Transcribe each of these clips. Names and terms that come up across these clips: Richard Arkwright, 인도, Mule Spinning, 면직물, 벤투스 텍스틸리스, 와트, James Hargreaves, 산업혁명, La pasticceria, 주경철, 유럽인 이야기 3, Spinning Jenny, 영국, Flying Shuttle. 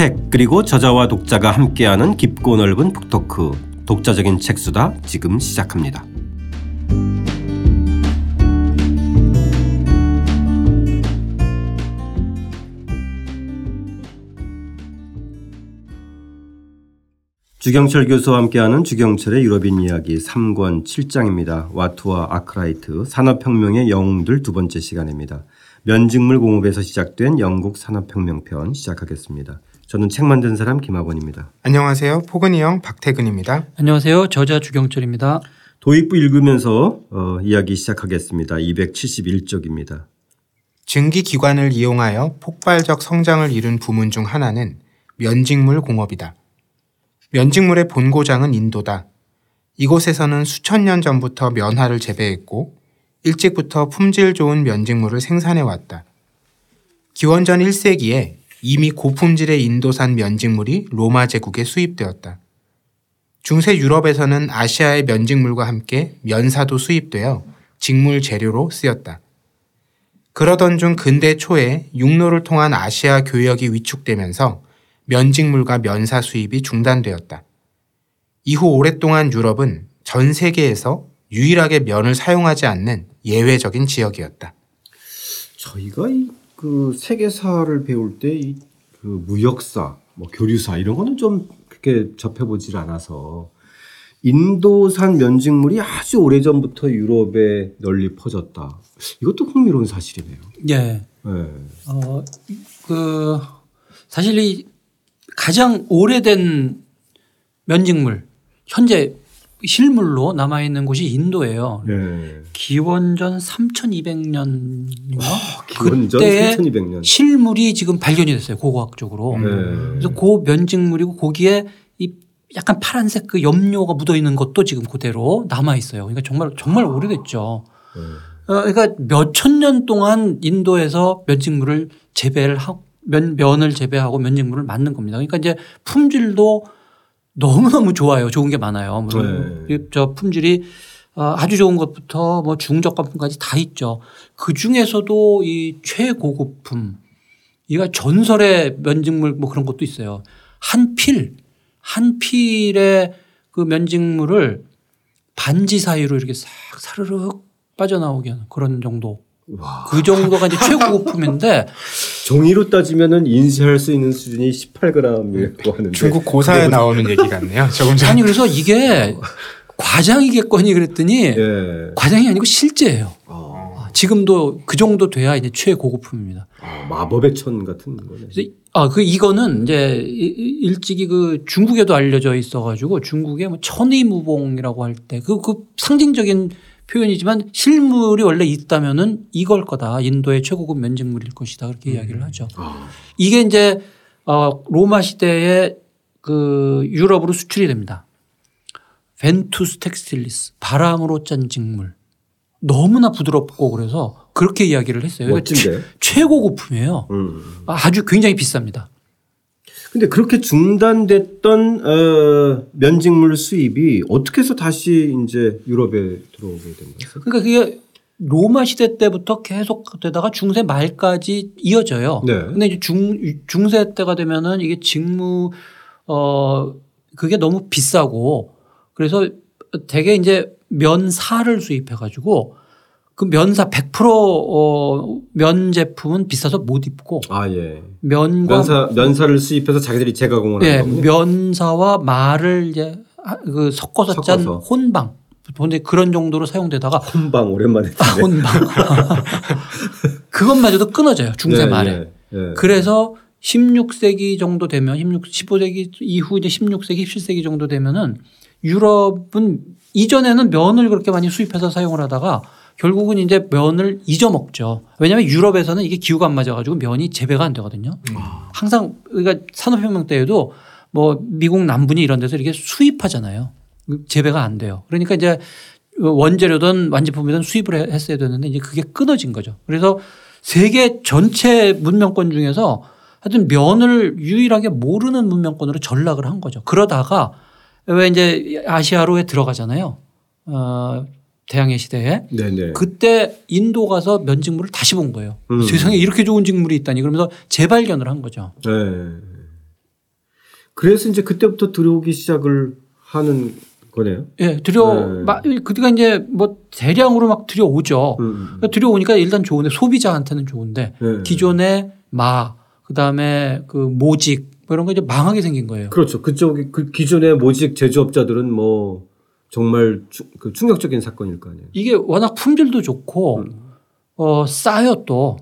책, 그리고 저자와 독자가 함께하는 깊고 넓은 북토크, 독자적인 책수다 지금 시작합니다. 주경철 교수와 함께하는 주경철의 유럽인 이야기 3권 7장입니다. 와트와 아크라이트, 산업혁명의 영웅들 두 번째 시간입니다. 면직물 공업에서 시작된 영국 산업혁명편 시작하겠습니다. 저는 책 만든 사람 김학원입니다. 안녕하세요. 포근이 형 박태근입니다. 안녕하세요. 저자 주경철입니다. 도입부 읽으면서 이야기 시작하겠습니다. 271쪽입니다. 증기기관을 이용하여 폭발적 성장을 이룬 부문 중 하나는 면직물 공업이다. 면직물의 본고장은 인도다. 이곳에서는 수천 년 전부터 면화를 재배했고 일찍부터 품질 좋은 면직물을 생산해왔다. 기원전 1세기에 이미 고품질의 인도산 면직물이 로마 제국에 수입되었다. 중세 유럽에서는 아시아의 면직물과 함께 면사도 수입되어 직물 재료로 쓰였다. 그러던 중 근대 초에 육로를 통한 아시아 교역이 위축되면서 면직물과 면사 수입이 중단되었다. 이후 오랫동안 유럽은 전 세계에서 유일하게 면을 사용하지 않는 예외적인 지역이었다. 저희가 그 세계사를 배울 때 그 무역사, 뭐 교류사 이런 거는 좀 그렇게 접해보질 않아서 인도산 면직물이 아주 오래전부터 유럽에 널리 퍼졌다. 이것도 흥미로운 사실이네요. 예. 네. 사실 이 가장 오래된 면직물, 현재 실물로 남아있는 곳이 인도예요. 네. 기원전 3200년인가? 기원전 3200년. 실물이 지금 발견이 됐어요. 고고학적으로. 네. 그래서 그 면직물이고 거기에 이 약간 파란색 그 염료가 묻어있는 것도 지금 그대로 남아있어요. 그러니까 정말 오래됐죠. 네. 그러니까 몇천 년 동안 인도에서 면직물을 재배를 하고 면을 재배하고 면직물을 만든 겁니다. 그러니까 이제 품질도 너무너무 좋아요. 좋은 게 많아요. 물론 네. 저 품질이 아주 좋은 것부터 뭐 중저가품까지 다 있죠. 그 중에서도 이 최고급품, 이거 전설의 면직물 뭐 그런 것도 있어요. 한 필의 그 면직물을 반지 사이로 이렇게 싹 사르륵 빠져나오게 하는 그런 정도. 와. 그 정도가 이제 최고급품인데 종이로 따지면은 인쇄할 수 있는 수준이 18g이라고 하는데 중국 고사에 나오는 얘기 같네요. 조금 전 아니 그래서 이게 과장이겠거니 그랬더니 예. 과장이 아니고 실제예요. 지금도 그 정도 돼야 이제 최고급품입니다. 마법의 천 같은 거네. 그 이거는 이제 일찍이 그 중국에도 알려져 있어가지고 중국의 뭐 천의무봉이라고 할 때 그 상징적인 표현이지만 실물이 원래 있다면은 이걸 거다. 인도의 최고급 면직물일 것이다. 그렇게 이야기를 하죠. 이게 이제 로마 시대에 그 유럽으로 수출이 됩니다. 벤투스 텍스틸리스, 바람으로 짠 직물. 너무나 부드럽고 그래서 그렇게 이야기를 했어요. 그러니까 최고급품이에요. 아주 굉장히 비쌉니다. 근데 그렇게 중단됐던 면직물 수입이 어떻게 해서 다시 이제 유럽에 들어오게 된 거예요? 그러니까 그게 로마 시대 때부터 계속되다가 중세 말까지 이어져요. 네. 근데 이제 중세 때가 되면은 이게 직무 그게 너무 비싸고 그래서 되게 이제 면사를 수입해가지고. 그 면사 100% 면 제품은 비싸서 못 입고 면사를 수입해서 자기들이 제가 공헌하는 예, 거군요. 면사와 말을 이제 그 섞어서 짠 혼방 근데 그런 정도로 사용되다가 혼방 오랜만에 혼방 그것마저도 끊어져요 중세 말에. 예, 예, 예. 그래서 16세기 정도 되면 15세기 이후 이제 16세기 17세기 정도 되면은 유럽은 이전에는 면을 그렇게 많이 수입해서 사용을 하다가 결국은 이제 면을 잊어먹죠. 왜냐하면 유럽에서는 이게 기후가 안 맞아가지고 면이 재배가 안 되거든요. 항상 그러니까 산업혁명 때에도 뭐 미국 남부니 이런 데서 이렇게 수입하잖아요. 재배가 안 돼요. 그러니까 이제 원재료든 완제품이든 수입을 했어야 되는데 이제 그게 끊어진 거죠. 그래서 세계 전체 문명권 중에서 하여튼 면을 유일하게 모르는 문명권으로 전락을 한 거죠. 그러다가 왜 이제 아시아로에 들어가잖아요. 대항해 시대에 네네. 그때 인도 가서 면직물을 다시 본 거예요. 세상에 이렇게 좋은 직물이 있다니 그러면서 재발견을 한 거죠. 네. 그래서 이제 그때부터 들여오기 시작을 하는 거네요. 예, 그때가 이제 뭐 대량으로 막 들여오죠. 들여오니까 일단 좋은데 소비자한테는 좋은데 기존의 그다음에 그 모직 이런 거 이제 망하게 생긴 거예요. 그렇죠. 그 기존의 모직 제조업자들은 뭐 정말 충격적인 사건일 거 아니에요. 이게 워낙 품질도 좋고 싸요 또.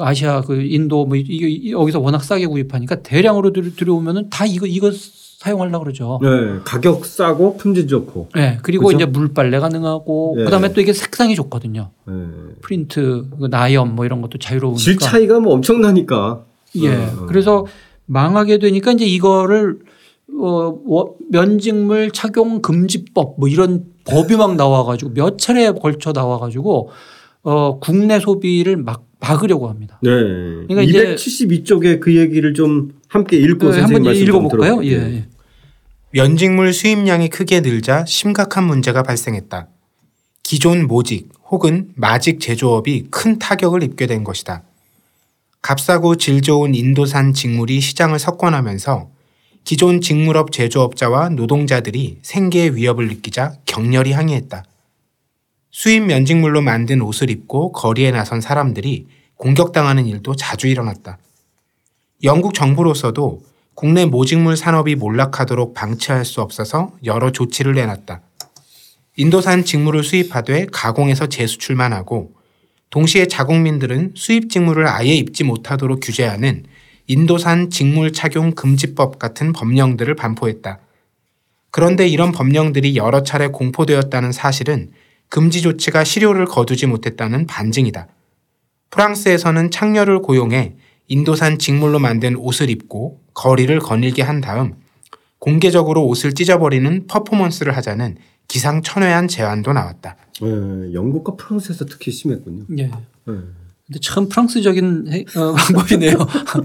아시아 그 인도 뭐 이게 여기서 워낙 싸게 구입하니까 대량으로 들여오면은 다 이거 사용하려고 그러죠. 네, 가격 싸고 품질 좋고. 네, 그리고 그렇죠? 이제 물빨래 가능하고 네. 그다음에 또 이게 색상이 좋거든요. 네. 프린트, 나염 뭐 이런 것도 자유로우니까. 질 차이가 뭐 엄청나니까. 예, 그래서 망하게 되니까 이제 이거를 면직물 착용 금지법 뭐 이런 법이 막 나와가지고 몇 차례에 걸쳐 나와가지고 국내 소비를 막으려고 합니다. 네. 그러니까 272쪽에 그 얘기를 좀 함께 읽고 선생님 말씀 좀 들어볼까요? 예. 면직물 수입량이 크게 늘자 심각한 문제가 발생했다. 기존 모직 혹은 마직 제조업이 큰 타격을 입게 된 것이다. 값싸고 질 좋은 인도산 직물이 시장을 석권하면서 기존 직물업 제조업자와 노동자들이 생계의 위협을 느끼자 격렬히 항의했다. 수입 면직물로 만든 옷을 입고 거리에 나선 사람들이 공격당하는 일도 자주 일어났다. 영국 정부로서도 국내 모직물 산업이 몰락하도록 방치할 수 없어서 여러 조치를 내놨다. 인도산 직물을 수입하되 가공해서 재수출만 하고 동시에 자국민들은 수입 직물을 아예 입지 못하도록 규제하는 인도산 직물 착용 금지법 같은 법령들을 반포했다. 그런데 이런 법령들이 여러 차례 공포되었다는 사실은 금지 조치가 실효를 거두지 못했다는 반증이다. 프랑스에서는 창녀를 고용해 인도산 직물로 만든 옷을 입고 거리를 거닐게 한 다음 공개적으로 옷을 찢어버리는 퍼포먼스를 하자는 기상천외한 제안도 나왔다. 네, 영국과 프랑스에서 특히 심했군요. 네. 근데 참 프랑스적인 방법이네요.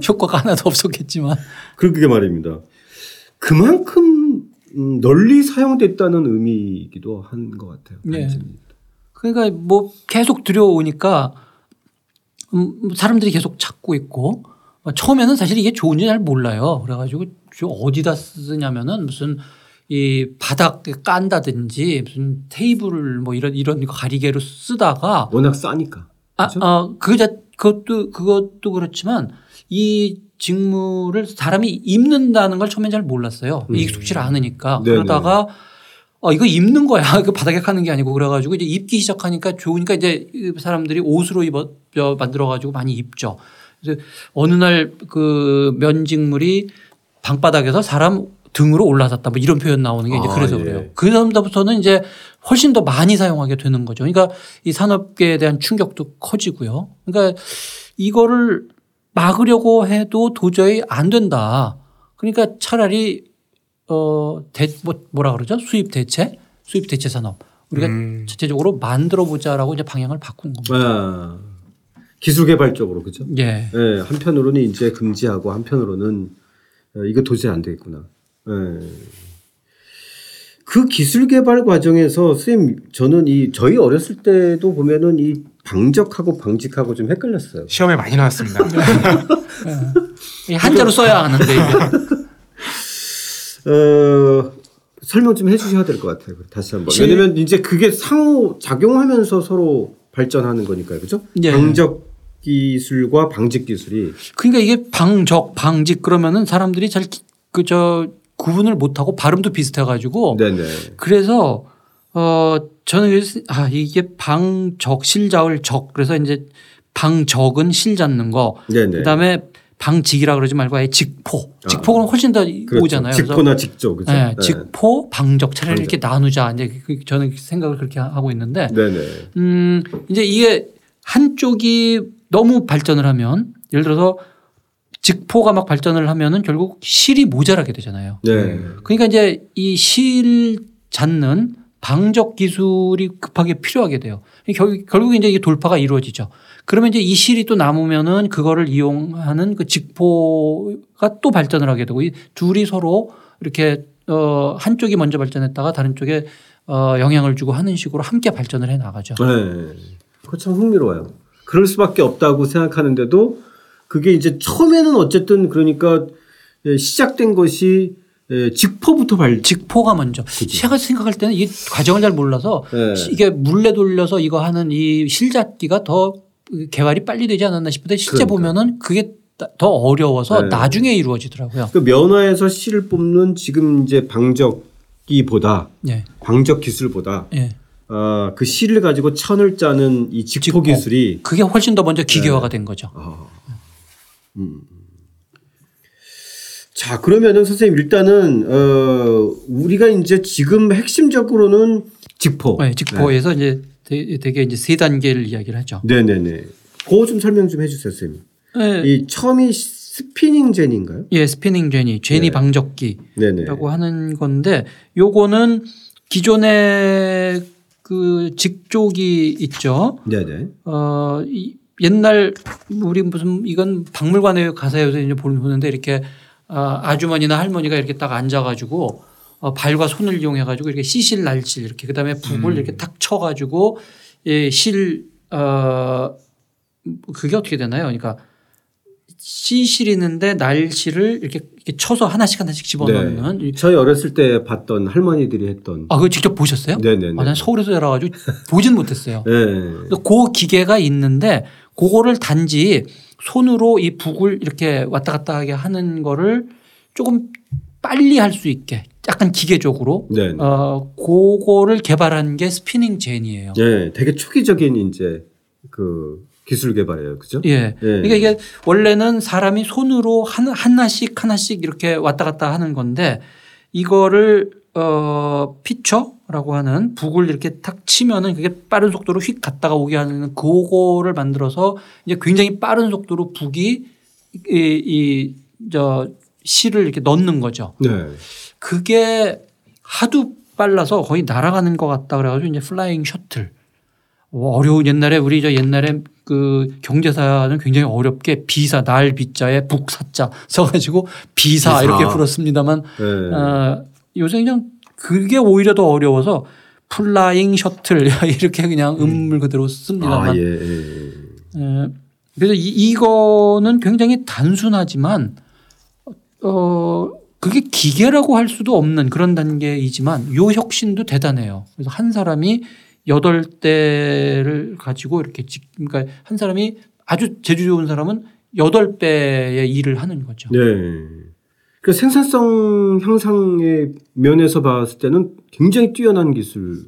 효과가 하나도 없었겠지만. 그러게 말입니다. 그만큼 널리 사용됐다는 의미이기도 한 것 같아요. 네. 그러니까 뭐 계속 들여오니까 사람들이 계속 찾고 있고 처음에는 사실 이게 좋은지 잘 몰라요. 그래가지고 어디다 쓰냐면은 무슨 이 바닥에 깐다든지 무슨 테이블 뭐 이런 가리개로 쓰다가 워낙 싸니까. 그렇죠? 그것도 그렇지만 이 직물을 사람이 입는다는 걸 처음엔 잘 몰랐어요. 익숙지를 않으니까. 네네. 그러다가 이거 입는 거야. 그 바닥에 까는 게 아니고 그래가지고 이제 입기 시작하니까 좋으니까 이제 사람들이 옷으로 만들어가지고 많이 입죠. 그래서 어느 날 그 면직물이 방바닥에서 사람 등으로 올라섰다 뭐 이런 표현 나오는 게 이제 그래서 예. 그래요. 그 다음부터는 이제 훨씬 더 많이 사용하게 되는 거죠. 그러니까 이 산업계에 대한 충격도 커지고요. 그러니까 이거를 막으려고 해도 도저히 안 된다. 그러니까 차라리 수입 대체 산업 우리가 자체적으로 만들어 보자라고 이제 방향을 바꾼 겁니다. 기술 개발적으로 그렇죠. 예. 예. 한편으로는 이제 금지하고 한편으로는 이거 도저히 안 되겠구나. 예. 그 기술 개발 과정에서 선생님 저는 저희 어렸을 때도 보면은 이 방적하고 방직하고 좀 헷갈렸어요. 시험에 많이 나왔습니다. 네. 한자로 써야 하는데. 설명 좀 해주셔야 될 것 같아요. 다시 한번. 왜냐하면 이제 그게 상호 작용하면서 서로 발전하는 거니까요, 그렇죠? 네. 방적 기술과 방직 기술이. 그러니까 이게 방적, 방직 그러면은 사람들이 잘 구분을 못하고 발음도 비슷해가지고. 네네. 그래서 저는 그래서 이게 방적 실자을 적 그래서 이제 방적은 실 잡는 거. 네네. 그다음에 방직이라 그러지 말고 아예 직포. 직포는 훨씬 더 그렇죠. 오잖아요. 직포나 직조 그죠. 네. 직포, 방적 차라리 이렇게 나누자. 이제 저는 생각을 그렇게 하고 있는데. 네네. 이제 이게 한쪽이 너무 발전을 하면 예를 들어서 직포가 막 발전을 하면은 결국 실이 모자라게 되잖아요. 네. 그러니까 이제 이 실 잡는 방적 기술이 급하게 필요하게 돼요. 결국 이제 이게 돌파가 이루어지죠. 그러면 이제 이 실이 또 남으면은 그거를 이용하는 그 직포가 또 발전을 하게 되고 이 둘이 서로 이렇게 한쪽이 먼저 발전했다가 다른 쪽에 영향을 주고 하는 식으로 함께 발전을 해 나가죠. 네. 그거 참 흥미로워요. 그럴 수밖에 없다고 생각하는데도 그게 이제 처음에는 어쨌든 그러니까 시작된 것이 직포부터 직포가 먼저. 그치. 제가 생각할 때는 이 과정을 잘 몰라서 네. 이게 물레 돌려서 이거 하는 이 실잡기가 더 개발이 빨리 되지 않았나 싶은데 실제 보면은 그게 더 어려워서 네. 나중에 이루어지더라고요. 그 면화에서 실을 뽑는 지금 이제 방적기보다 네. 방적 기술보다 네. 그 실을 가지고 천을 짜는 이 직포 기술이 그게 훨씬 더 먼저 기계화가 네. 된 거죠. 자, 그러면은 선생님 일단은 우리가 이제 지금 핵심적으로는 직포. 네, 직포에서 네. 이제 되게 이제 세 단계를 이야기를 하죠. 네네네. 그거 좀 설명 좀 해주세요, 선생님. 네. 이 처음이 스피닝 제니인가요? 예, 스피닝 제니, 제니 네. 방적기라고 하는 건데, 요거는 기존에 그 직조기 있죠. 네네. 옛날 우리 무슨 이건 박물관에 가서 이제 보는데 이렇게. 아주머니나 할머니가 이렇게 딱 앉아가지고 발과 손을 이용해가지고 이렇게 시실 날실 이렇게 그다음에 북을 이렇게 탁 쳐가지고 예, 실 그게 어떻게 되나요? 그러니까 시실이는데 날실을 이렇게 쳐서 하나씩 하나씩 집어넣는. 네. 저희 어렸을 때 봤던 할머니들이 했던. 아, 그거 직접 보셨어요? 네네네. 아, 난 서울에서 자라가지고 보진 못했어요. 네. 그 기계가 있는데 그거를 단지 손으로 이 북을 이렇게 왔다 갔다 하게 하는 거를 조금 빨리 할 수 있게 약간 기계적으로 그거를 개발한 게 스피닝 젠이에요. 네, 되게 초기적인 이제 그 기술 개발이에요, 그죠? 예. 네. 그러니까 이게 원래는 사람이 손으로 하나씩 이렇게 왔다 갔다 하는 건데 이거를 피처라고 하는 북을 이렇게 탁 치면은 그게 빠른 속도로 휙 갔다가 오게 하는 그거를 만들어서 이제 굉장히 빠른 속도로 북이 저 실을 이렇게 넣는 거죠. 네. 그게 하도 빨라서 거의 날아가는 것 같다 그래가지고 이제 플라잉 셔틀. 어려운 옛날에 우리 저 옛날에 그 경제사는 굉장히 어렵게 비사 날 비자에 북사자 써가지고 비사 이렇게 풀었습니다만 네. 요새 그냥 그게 오히려 더 어려워서 플라잉 셔틀 이렇게 그냥 음을 그대로 씁니다만. 아, 예, 예. 그래서 이거는 굉장히 단순하지만 그게 기계라고 할 수도 없는 그런 단계이지만 요 혁신도 대단해요. 그래서 한 사람이 8대를 가지고 이렇게 그러니까 한 사람이 아주 재주 좋은 사람은 8배의 일을 하는 거죠. 네. 그 생산성 향상의 면에서 봤을 때는 굉장히 뛰어난 기술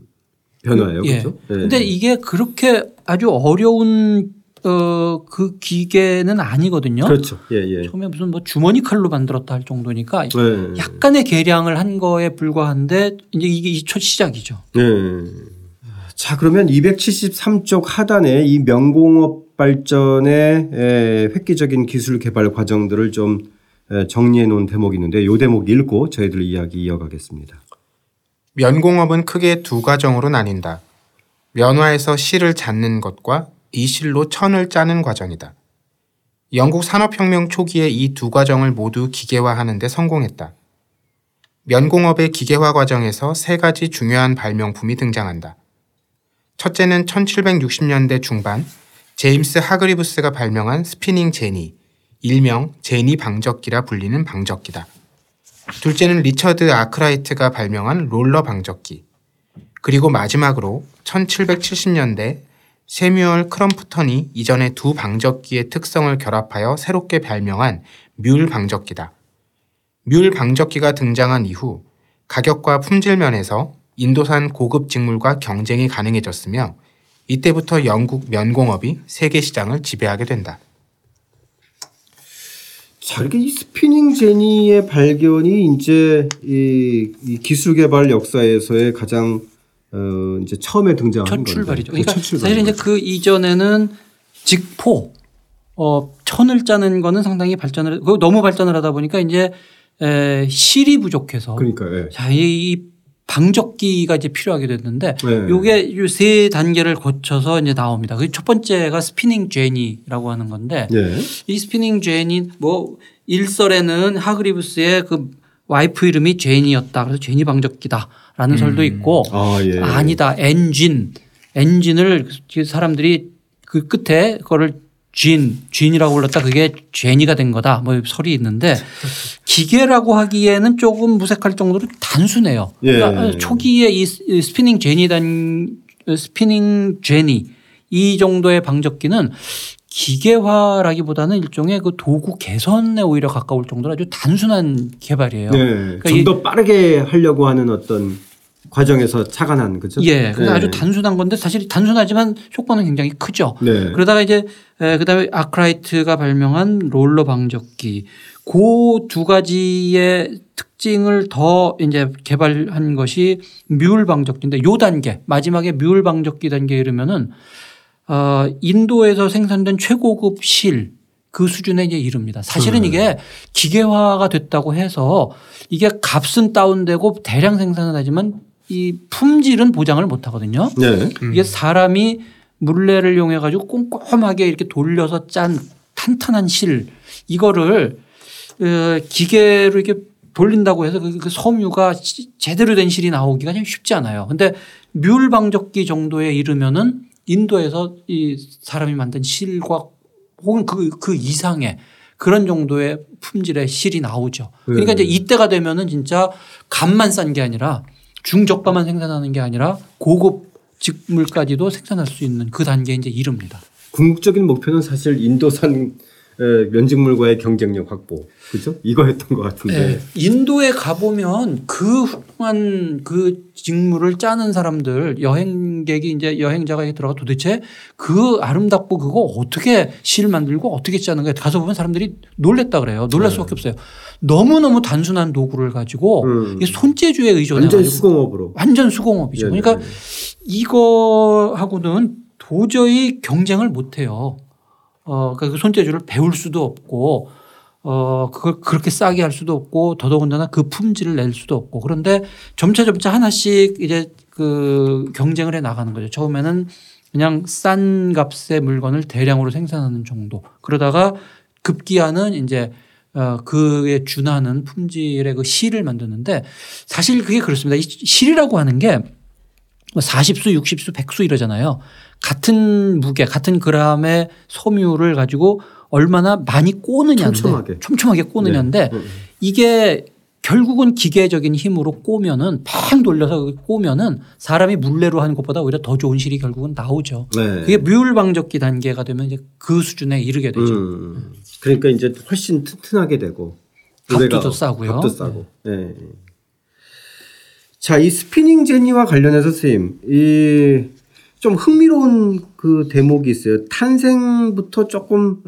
변화예요. 그렇죠? 예. 네. 근데 이게 그렇게 아주 어려운 그 기계는 아니거든요. 그렇죠. 예, 예. 처음에 무슨 뭐 주머니 칼로 만들었다 할 정도니까 예. 약간의 개량을 한 거에 불과한데 이제 이게 첫 시작이죠. 네. 예. 자, 그러면 273쪽 하단에 이 명공업 발전의 획기적인 기술 개발 과정들을 좀 정리해 놓은 대목이 있는데 이 대목 읽고 저희들 이야기 이어가겠습니다. 면공업은 크게 두 과정으로 나뉜다. 면화에서 실을 잡는 것과 이 실로 천을 짜는 과정이다. 영국 산업혁명 초기에 이 두 과정을 모두 기계화하는 데 성공했다. 면공업의 기계화 과정에서 세 가지 중요한 발명품이 등장한다. 첫째는 1760년대 중반 제임스 하그리브스가 발명한 스피닝 제니, 일명 제니 방적기라 불리는 방적기다. 둘째는 리처드 아크라이트가 발명한 롤러 방적기. 그리고 마지막으로 1770년대 세뮤얼 크럼프턴이 이전의 두 방적기의 특성을 결합하여 새롭게 발명한 뮬 방적기다. 뮬 방적기가 등장한 이후 가격과 품질 면에서 인도산 고급 직물과 경쟁이 가능해졌으며 이때부터 영국 면공업이 세계 시장을 지배하게 된다. 자, 이렇게 이 스피닝 제니의 발견이 이제 이 기술 개발 역사에서의 가장 이제 처음에 등장한 첫 출발이죠. 그러니까 사실 이제 그 이전에는 직포, 천을 짜는 거는 상당히 발전을 그 너무 발전을 하다 보니까 이제 실이 부족해서 그러니까 예. 자, 이 방적기가 이제 필요하게 됐는데 요게 요 세 단계를 거쳐서 이제 나옵니다. 그 첫 번째가 스피닝 제니라고 하는 건데 네. 이 스피닝 제니 뭐 일설에는 하그리브스의 그 와이프 이름이 제니였다. 그래서 제니 방적기다라는 설도 있고 아, 예. 아니다. 엔진을 사람들이 그 끝에 그거를 쥔이라고 불렀다 그게 제니가 된 거다 뭐 설이 있는데 기계라고 하기에는 조금 무색할 정도로 단순해요. 그러니까 예. 초기에 이 스피닝 제니 이 정도의 방접기는 기계화라기보다는 일종의 그 도구 개선에 오히려 가까울 정도로 아주 단순한 개발이에요. 네. 그러니까 좀 더 빠르게 하려고 하는 어떤 과정에서 착안한 거죠. 예. 그래서 아주 단순한 건데 사실 단순하지만 효과는 굉장히 크죠. 네. 그러다가 이제 그다음에 아크라이트가 발명한 롤러 방적기 그 두 가지의 특징을 더 이제 개발한 것이 뮬 방적기인데 요 단계 마지막에 뮬 방적기 단계에 이르면은 인도에서 생산된 최고급 실 그 수준에 이제 이릅니다. 사실은 이게 기계화가 됐다고 해서 이게 값은 다운되고 대량 생산은 하지만 이 품질은 보장을 못 하거든요. 네. 이게 사람이 물레를 이용해 가지고 꼼꼼하게 이렇게 돌려서 짠 탄탄한 실 이거를 기계로 이렇게 돌린다고 해서 그 섬유가 제대로 된 실이 나오기가 좀 쉽지 않아요. 근데 뮬 방적기 정도에 이르면은 인도에서 이 사람이 만든 실과 혹은 그 이상의 그런 정도의 품질의 실이 나오죠. 그러니까 이제 이때가 되면은 진짜 값만 싼 게 아니라 중저가만 생산하는 게 아니라 고급 직물까지도 생산할 수 있는 그 단계에 이제 이릅니다. 궁극적인 목표는 사실 인도산 면직물과의 경쟁력 확보, 그죠? 이거였던 것 같은데. 네. 인도에 가 보면 그 훌륭한 그 직물을 짜는 사람들, 여행객이 이제 여행자가 들어가 도대체 그 아름답고 그거 어떻게 실 만들고 어떻게 짜는가 가서 보면 사람들이 놀랬다 그래요. 놀랄 수밖에 없어요. 너무 너무 단순한 도구를 가지고 이게 손재주에 의존해가지고 완전 수공업으로. 완전 수공업이죠. 네네. 그러니까 이거하고는 도저히 경쟁을 못 해요. 그 손재주를 배울 수도 없고, 그걸 그렇게 싸게 할 수도 없고, 더더군다나 그 품질을 낼 수도 없고. 그런데 점차 하나씩 이제 그 경쟁을 해 나가는 거죠. 처음에는 그냥 싼 값의 물건을 대량으로 생산하는 정도. 그러다가 급기야는 이제 그에 준하는 품질의 그 실을 만드는데 사실 그게 그렇습니다. 이 실이라고 하는 게 40수, 60수, 100수 이러잖아요. 같은 무게, 같은 그램의 섬유를 가지고 얼마나 많이 꼬느냐인데 촘촘하게 꼬느냐인데 네. 이게 결국은 기계적인 힘으로 꼬면은 팡 돌려서 꼬면은 사람이 물레로 하는 것보다 오히려 더 좋은 실이 결국은 나오죠. 네. 그게 뮬 방적기 단계가 되면 이제 그 수준에 이르게 되죠. 그러니까 이제 훨씬 튼튼하게 되고 값도 더 싸고요. 네. 네. 자, 이 스피닝 제니와 관련해서 선생님, 이 좀 흥미로운 그 대목이 있어요. 탄생부터 조금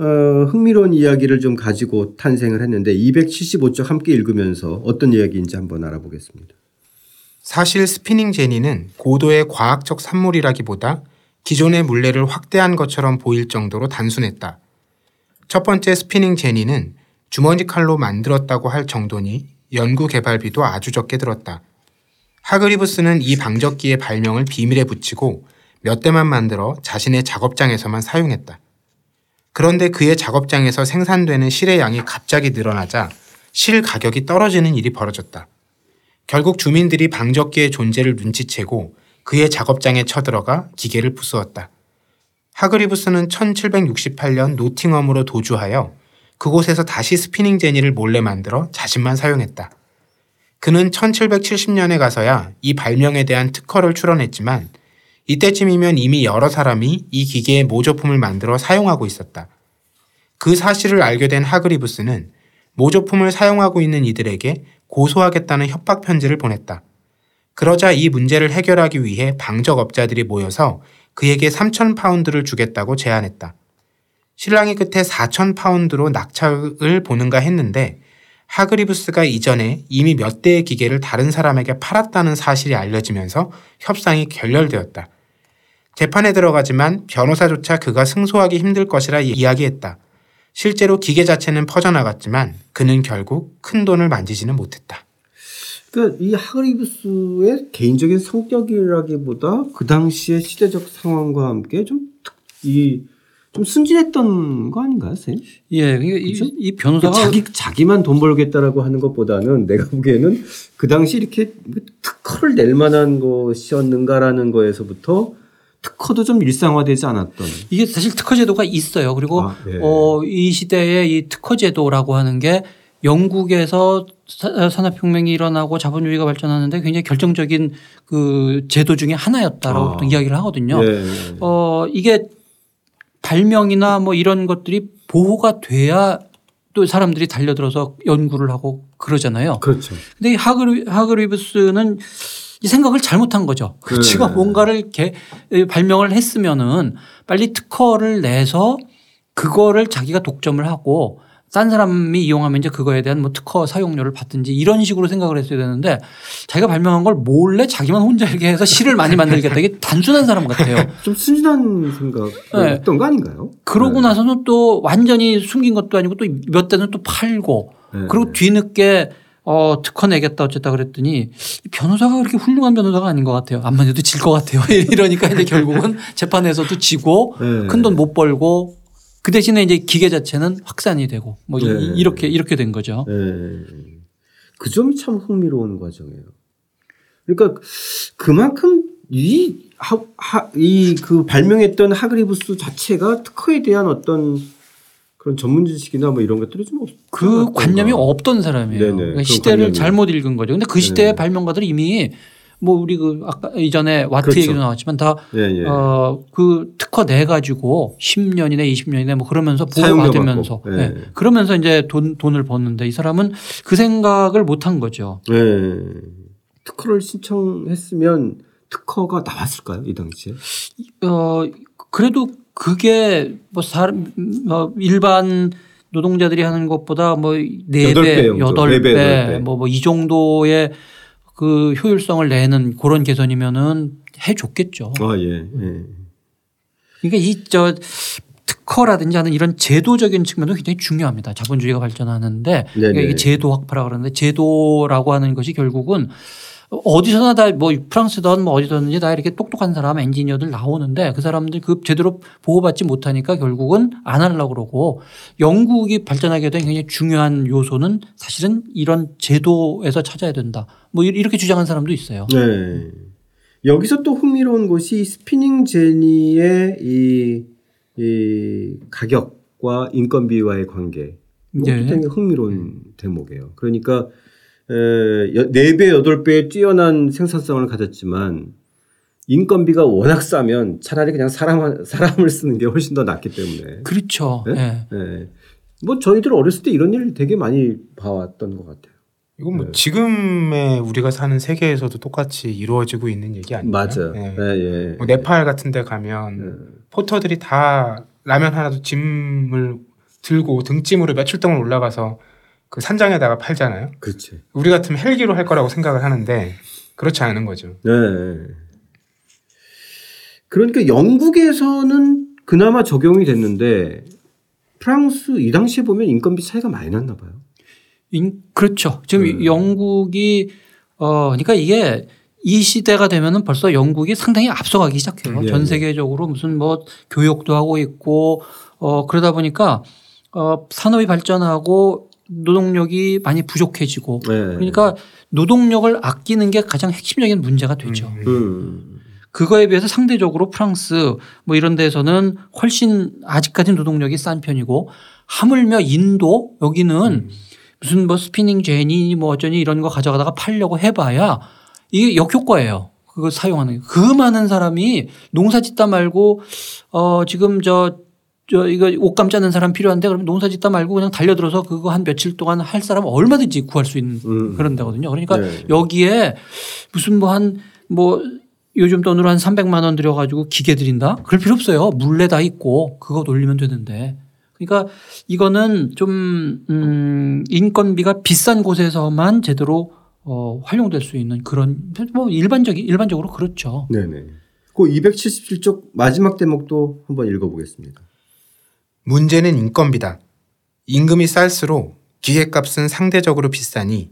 흥미로운 이야기를 좀 가지고 탄생을 했는데 275쪽 함께 읽으면서 어떤 이야기인지 한번 알아보겠습니다. 사실 스피닝 제니는 고도의 과학적 산물이라기보다 기존의 물레를 확대한 것처럼 보일 정도로 단순했다. 첫 번째 스피닝 제니는 주머니 칼로 만들었다고 할 정도니 연구 개발비도 아주 적게 들었다. 하그리브스는 이 방적기의 발명을 비밀에 붙이고 몇 대만 만들어 자신의 작업장에서만 사용했다. 그런데 그의 작업장에서 생산되는 실의 양이 갑자기 늘어나자 실 가격이 떨어지는 일이 벌어졌다. 결국 주민들이 방적기의 존재를 눈치채고 그의 작업장에 쳐들어가 기계를 부수었다. 하그리브스는 1768년 노팅엄으로 도주하여 그곳에서 다시 스피닝 제니를 몰래 만들어 자신만 사용했다. 그는 1770년에 가서야 이 발명에 대한 특허를 출원했지만 이때쯤이면 이미 여러 사람이 이 기계의 모조품을 만들어 사용하고 있었다. 그 사실을 알게 된 하그리브스는 모조품을 사용하고 있는 이들에게 고소하겠다는 협박 편지를 보냈다. 그러자 이 문제를 해결하기 위해 방적업자들이 모여서 그에게 3,000파운드를 주겠다고 제안했다. 실랑이 끝에 4,000파운드로 낙찰을 보는가 했는데 하그리브스가 이전에 이미 몇 대의 기계를 다른 사람에게 팔았다는 사실이 알려지면서 협상이 결렬되었다. 재판에 들어가지만 변호사조차 그가 승소하기 힘들 것이라 이야기했다. 실제로 기계 자체는 퍼져나갔지만 그는 결국 큰 돈을 만지지는 못했다. 그러니까 이 하그리브스의 개인적인 성격이라기보다 그 당시의 시대적 상황과 함께 좀 순진했던 거 아닌가요, 선생님? 예, 이 변호사가 자기만 돈 벌겠다라고 하는 것보다는 내가 보기에는 그 당시 이렇게 특허를 낼 만한 것이었는가라는 거에서부터 특허도 좀 일상화되지 않았던. 이게 사실 특허제도가 있어요. 그리고 네. 이 시대의 이 특허제도라고 하는 게 영국에서 산업혁명이 일어나고 자본주의가 발전하는데 굉장히 결정적인 그 제도 중에 하나였다라고 보통 이야기를 하거든요. 네. 이게 발명이나 뭐 이런 것들이 보호가 돼야 또 사람들이 달려들어서 연구를 하고 그러잖아요. 그렇죠. 근데 이 하그리브스는 이 생각을 잘못한 거죠. 네. 지가 뭔가를 이렇게 발명을 했으면은 빨리 특허를 내서 그거를 자기가 독점을 하고 딴 사람이 이용하면 이제 그거에 대한 뭐 특허 사용료를 받든지 이런 식으로 생각을 했어야 되는데 자기가 발명한 걸 몰래 자기만 혼자 이렇게 해서 실을 많이 만들겠다. 이게 단순한 사람 같아요. 좀 순진한 생각을 했던 거 아닌가요? 그러고 나서는 또 완전히 숨긴 것도 아니고 또 몇 대는 또 팔고 그리고 뒤늦게 특허 내겠다 어쨌다 그랬더니 변호사가 그렇게 훌륭한 변호사가 아닌 것 같아요. 암만 해도 질 것 같아요. 이러니까 이제 결국은 재판에서도 지고 큰 돈 못 벌고 그 대신에 이제 기계 자체는 확산이 되고 뭐 이렇게 된 거죠. 그 점이 참 흥미로운 과정이에요. 그러니까 그만큼 이 발명했던 하그리브스 자체가 특허에 대한 어떤 그런 전문 지식이나 뭐 이런 것들이 좀 그 관념이 없던 사람이에요. 그러니까 시대를 관념이. 잘못 읽은 거죠. 근데 그 시대의 발명가들이 이미 뭐 우리 그 아까 이전에 와트 얘기도 나왔지만 다 그 특허 내 가지고 10년 이내 20년 이내 뭐 그러면서 보호받으면서 그러면서 이제 돈을 버는데 이 사람은 그 생각을 못한 거죠. 특허를 신청했으면 특허가 나왔을까요 이 당시에? 그래도 그게 뭐 사람 일반 노동자들이 하는 것보다 뭐 4배, 8배 뭐 이 정도의 그 효율성을 내는 그런 개선이면은 해 줬겠죠. 그러니까 이 특허라든지 하는 이런 제도적인 측면도 굉장히 중요합니다. 자본주의가 발전하는데 그러니까 이게 제도 확파라고 그러는데 제도라고 하는 것이 결국은 어디서나 다 뭐 프랑스든 뭐 어디서든지 다 이렇게 똑똑한 사람 엔지니어들 나오는데 그 사람들 그 제대로 보호받지 못하니까 결국은 안 하려고 그러고 영국이 발전하게 된 굉장히 중요한 요소는 사실은 이런 제도에서 찾아야 된다. 뭐 이렇게 주장한 사람도 있어요. 네. 여기서 또 흥미로운 것이 스피닝 제니의 이 가격과 인건비와의 관계. 이것도 굉장히 흥미로운 대목이에요. 그러니까 4배, 8배의 뛰어난 생산성을 가졌지만 인건비가 워낙 싸면 차라리 그냥 사람을 쓰는 게 훨씬 더 낫기 때문에. 그렇죠. 뭐 저희들 어렸을 때 이런 일을 되게 많이 봐왔던 것 같아요. 이건 뭐 지금의 우리가 사는 세계에서도 똑같이 이루어지고 있는 얘기 아니에요? 맞아요. 뭐 네팔 같은 데 가면 포터들이 다 라면 하나도 짐을 들고 등짐으로 며칠 동안 올라가서 그 산장에다가 팔잖아요. 그렇지. 우리 같으면 헬기로 할 거라고 생각을 하는데 그렇지 않은 거죠. 그러니까 영국에서는 그나마 적용이 됐는데 프랑스 이 당시에 보면 인건비 차이가 많이 났나 봐요. 그렇죠. 지금 영국이 그러니까 이게 이 시대가 되면은 벌써 영국이 상당히 앞서가기 시작해요. 전 세계적으로 무슨 뭐 교육도 하고 있고 그러다 보니까 산업이 발전하고 노동력이 많이 부족해지고 그러니까 노동력을 아끼는 게 가장 핵심적인 문제가 되죠. 그거에 비해서 상대적으로 프랑스 뭐 이런 데에서는 훨씬 아직까지 노동력이 싼 편이고 하물며 인도 여기는 무슨 뭐 스피닝 제니 뭐 어쩌니 이런 거 가져가다가 팔려고 해봐야 이게 역효과예요. 그거 사용하는 그 많은 사람이 농사 짓다 말고 지금 이거 옷감 짜는 사람 필요한데 그러면 농사 짓다 말고 그냥 달려들어서 그거 한 며칠 동안 할 사람 얼마든지 구할 수 있는 그런 데거든요. 그러니까 여기에 무슨 뭐 요즘 돈으로 한 300만 원 들여가지고 기계 들인다? 그럴 필요 없어요. 물레 다 있고 그거 돌리면 되는데. 그러니까 이거는 좀 인건비가 비싼 곳에서만 제대로 활용될 수 있는 그런 뭐 일반적으로 그렇죠. 그 277쪽 마지막 대목도 한번 읽어보겠습니다. 문제는 인건비다. 임금이 쌀수록 기계값은 상대적으로 비싸니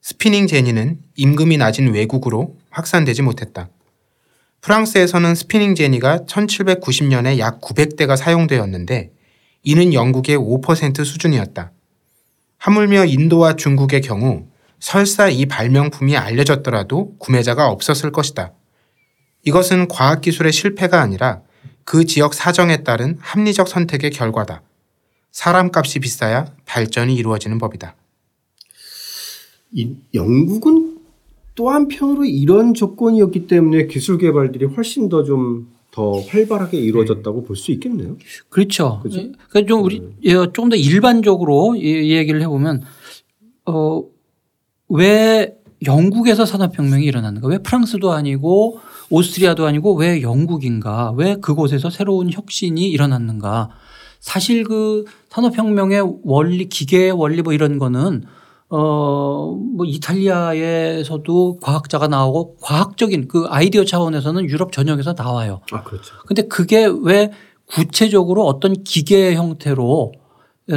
스피닝 제니는 임금이 낮은 외국으로 확산되지 못했다. 프랑스에서는 스피닝 제니가 1790년에 약 900대가 사용되었는데 이는 영국의 5% 수준이었다. 하물며 인도와 중국의 경우 설사 이 발명품이 알려졌더라도 구매자가 없었을 것이다. 이것은 과학기술의 실패가 아니라 그 지역 사정에 따른 합리적 선택의 결과다. 사람값이 비싸야 발전이 이루어지는 법이다. 이 영국은 또 한편으로 이런 조건이었기 때문에 기술 개발들이 훨씬 더 좀 더 활발하게 이루어졌다고 볼 수 있겠네요. 그렇죠. 그러니까 좀 우리 조금 더 일반적으로 이 얘기를 해보면 왜 영국에서 산업혁명이 일어났는가? 왜 프랑스도 아니고 오스트리아도 아니고 왜 영국인가? 왜 그곳에서 새로운 혁신이 일어났는가? 사실 그 산업혁명의 원리, 기계의 원리 뭐 이런 거는 뭐 이탈리아에서도 과학자가 나오고 과학적인 그 아이디어 차원에서는 유럽 전역에서 나와요. 아, 그렇죠. 근데 그게 왜 구체적으로 어떤 기계 형태로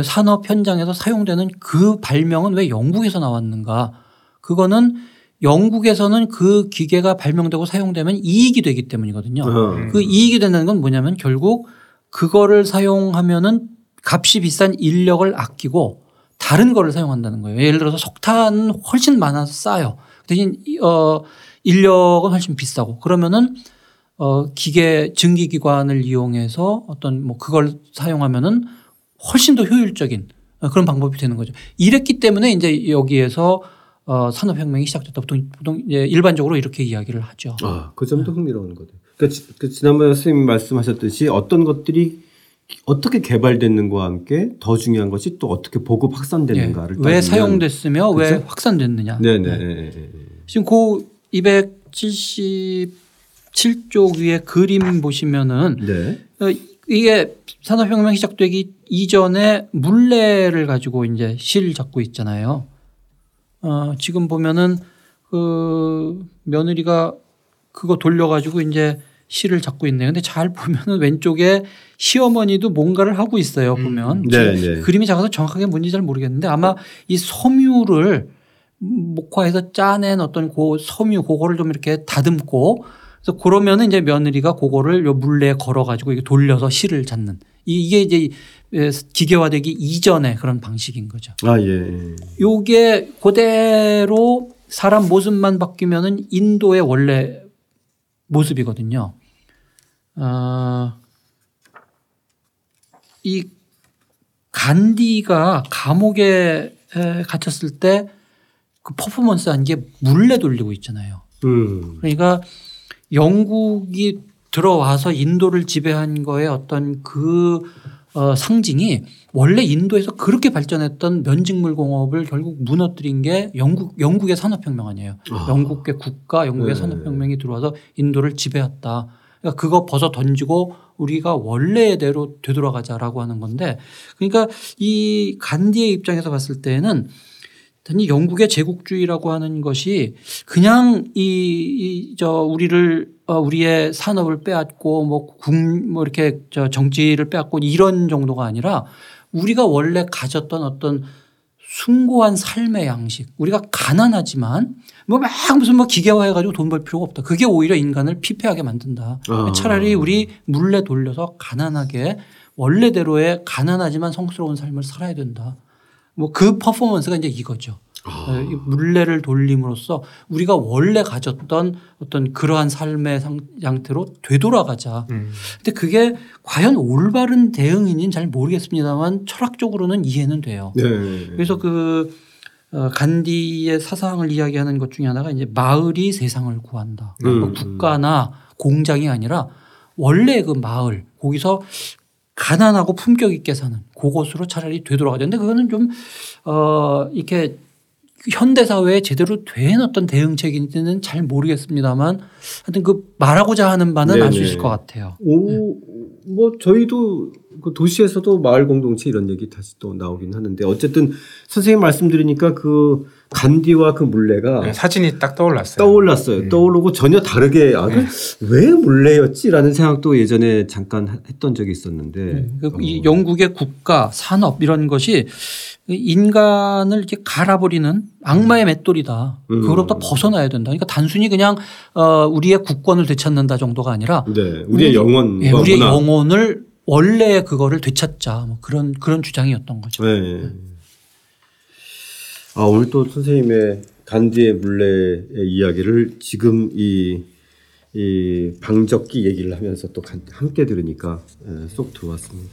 산업 현장에서 사용되는 그 발명은 왜 영국에서 나왔는가? 그거는 영국에서는 그 기계가 발명되고 사용되면 이익이 되기 때문이거든요. 그 이익이 된다는 건 뭐냐면 결국 그거를 사용하면은 값이 비싼 인력을 아끼고 다른 거를 사용한다는 거예요. 예를 들어서 석탄은 훨씬 많아서 싸요. 대신 인력은 훨씬 비싸고 그러면은 기계 증기기관을 이용해서 어떤 뭐 그걸 사용하면은 훨씬 더 효율적인 그런 방법이 되는 거죠. 이랬기 때문에 이제 여기에서 산업혁명이 시작됐다. 보통 이제 일반적으로 이렇게 이야기를 하죠. 아, 그 점도 흥미로운 거죠. 그러니까 지난번에 선생님이 말씀하셨듯이 어떤 것들이 어떻게 개발됐는가와 함께 더 중요한 것이 또 어떻게 보급 확산됐는가를 네. 왜 사용됐으며 그렇죠? 왜 확산됐느냐. 네네. 네. 지금 그 277쪽 위에 그림 보시면은 네. 이게 산업혁명 시작되기 이전에 물레를 가지고 이제 실을 잡고 있잖아요. 지금 보면은 그 며느리가 그거 돌려가지고 이제 실을 잡고 있네요. 근데 잘 보면은 왼쪽에 시어머니도 뭔가를 하고 있어요. 보면 네. 그림이 작아서 정확하게 뭔지 잘 모르겠는데 아마 이 섬유를 목화에서 짜낸 어떤 그 섬유 그거를 좀 이렇게 다듬고 그래서 그러면은 이제 며느리가 그거를 요 물레에 걸어가지고 이게 돌려서 실을 잡는 이게 이제 기계화되기 이전의 그런 방식인 거죠. 아 예. 요게 그대로 사람 모습만 바뀌면은 인도의 원래 모습이거든요. 이 간디가 감옥에 갇혔을 때 그 퍼포먼스한 게 물레 돌리고 있잖아요. 그러니까 영국이 들어와서 인도를 지배한 거에 어떤 그 상징이 원래 인도에서 그렇게 발전했던 면직물 공업을 결국 무너뜨린 게 영국의 산업혁명 아니에요. 영국의 국가, 영국의 산업혁명이 들어와서 인도를 지배했다. 그러니까 그거 벗어 던지고 우리가 원래대로 되돌아가자라고 하는 건데 그러니까 이 간디의 입장에서 봤을 때는 영국의 제국주의라고 하는 것이 그냥 우리를 우리의 산업을 빼앗고 뭐 이렇게 정치를 빼앗고 이런 정도가 아니라 우리가 원래 가졌던 어떤 숭고한 삶의 양식 우리가 가난하지만 막 무슨 기계화해가지고 돈 벌 필요가 없다. 그게 오히려 인간을 피폐하게 만든다. 차라리 우리 물레 돌려서 가난하게 원래대로의 가난하지만 성스러운 삶을 살아야 된다. 그 퍼포먼스가 이제 이거죠. 물레를 돌림으로써 우리가 원래 가졌던 어떤 그러한 삶의 양태로 되돌아가자. 근데 그게 과연 올바른 대응인지는 잘 모르겠습니다만 철학적으로는 이해는 돼요. 네. 그래서 그 간디의 사상을 이야기하는 것 중에 하나가 이제 마을이 세상을 구한다. 뭐 국가나 공장이 아니라 원래 그 마을 거기서 가난하고 품격 있게 사는 그곳으로 차라리 되돌아가죠. 근데 그거는 좀 이렇게 현대 사회에 제대로 된 어떤 대응책인지는 잘 모르겠습니다만, 하여튼 그 말하고자 하는 바는 알 수 있을 것 같아요. 오, 네. 뭐 저희도 그 도시에서도 마을 공동체 이런 얘기 다시 또 나오긴 하는데 어쨌든 선생님 말씀드리니까 그 간디와 그 물레가 네, 사진이 딱 떠올랐어요. 떠오르고 전혀 다르게 왜 물레였지라는 생각도 예전에 잠깐 했던 적이 있었는데 이 영국의 국가, 산업 이런 것이 인간을 이렇게 갈아버리는 악마의 맷돌이다. 그로부터 벗어나야 된다. 그러니까 단순히 그냥 우리의 국권을 되찾는다 정도가 아니라 네, 우리의 영혼, 네, 우리의 영혼을 원래 그거를 되찾자 뭐 그런 주장이었던 거죠. 네. 아, 오늘 또 선생님의 간디의 물레의 이야기를 지금 이 이 방적기 얘기를 하면서 또 함께 들으니까 쏙 들어왔습니다.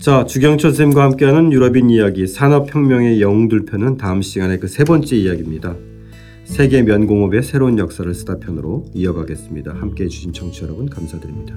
자, 주경철 쌤과 함께하는 유럽인 이야기 산업혁명의 영웅들편은 다음 시간에 그 세 번째 이야기입니다. 세계 면공업의 새로운 역사를 쓰다 편으로 이어가겠습니다. 함께해 주신 청취자 여러분 감사드립니다.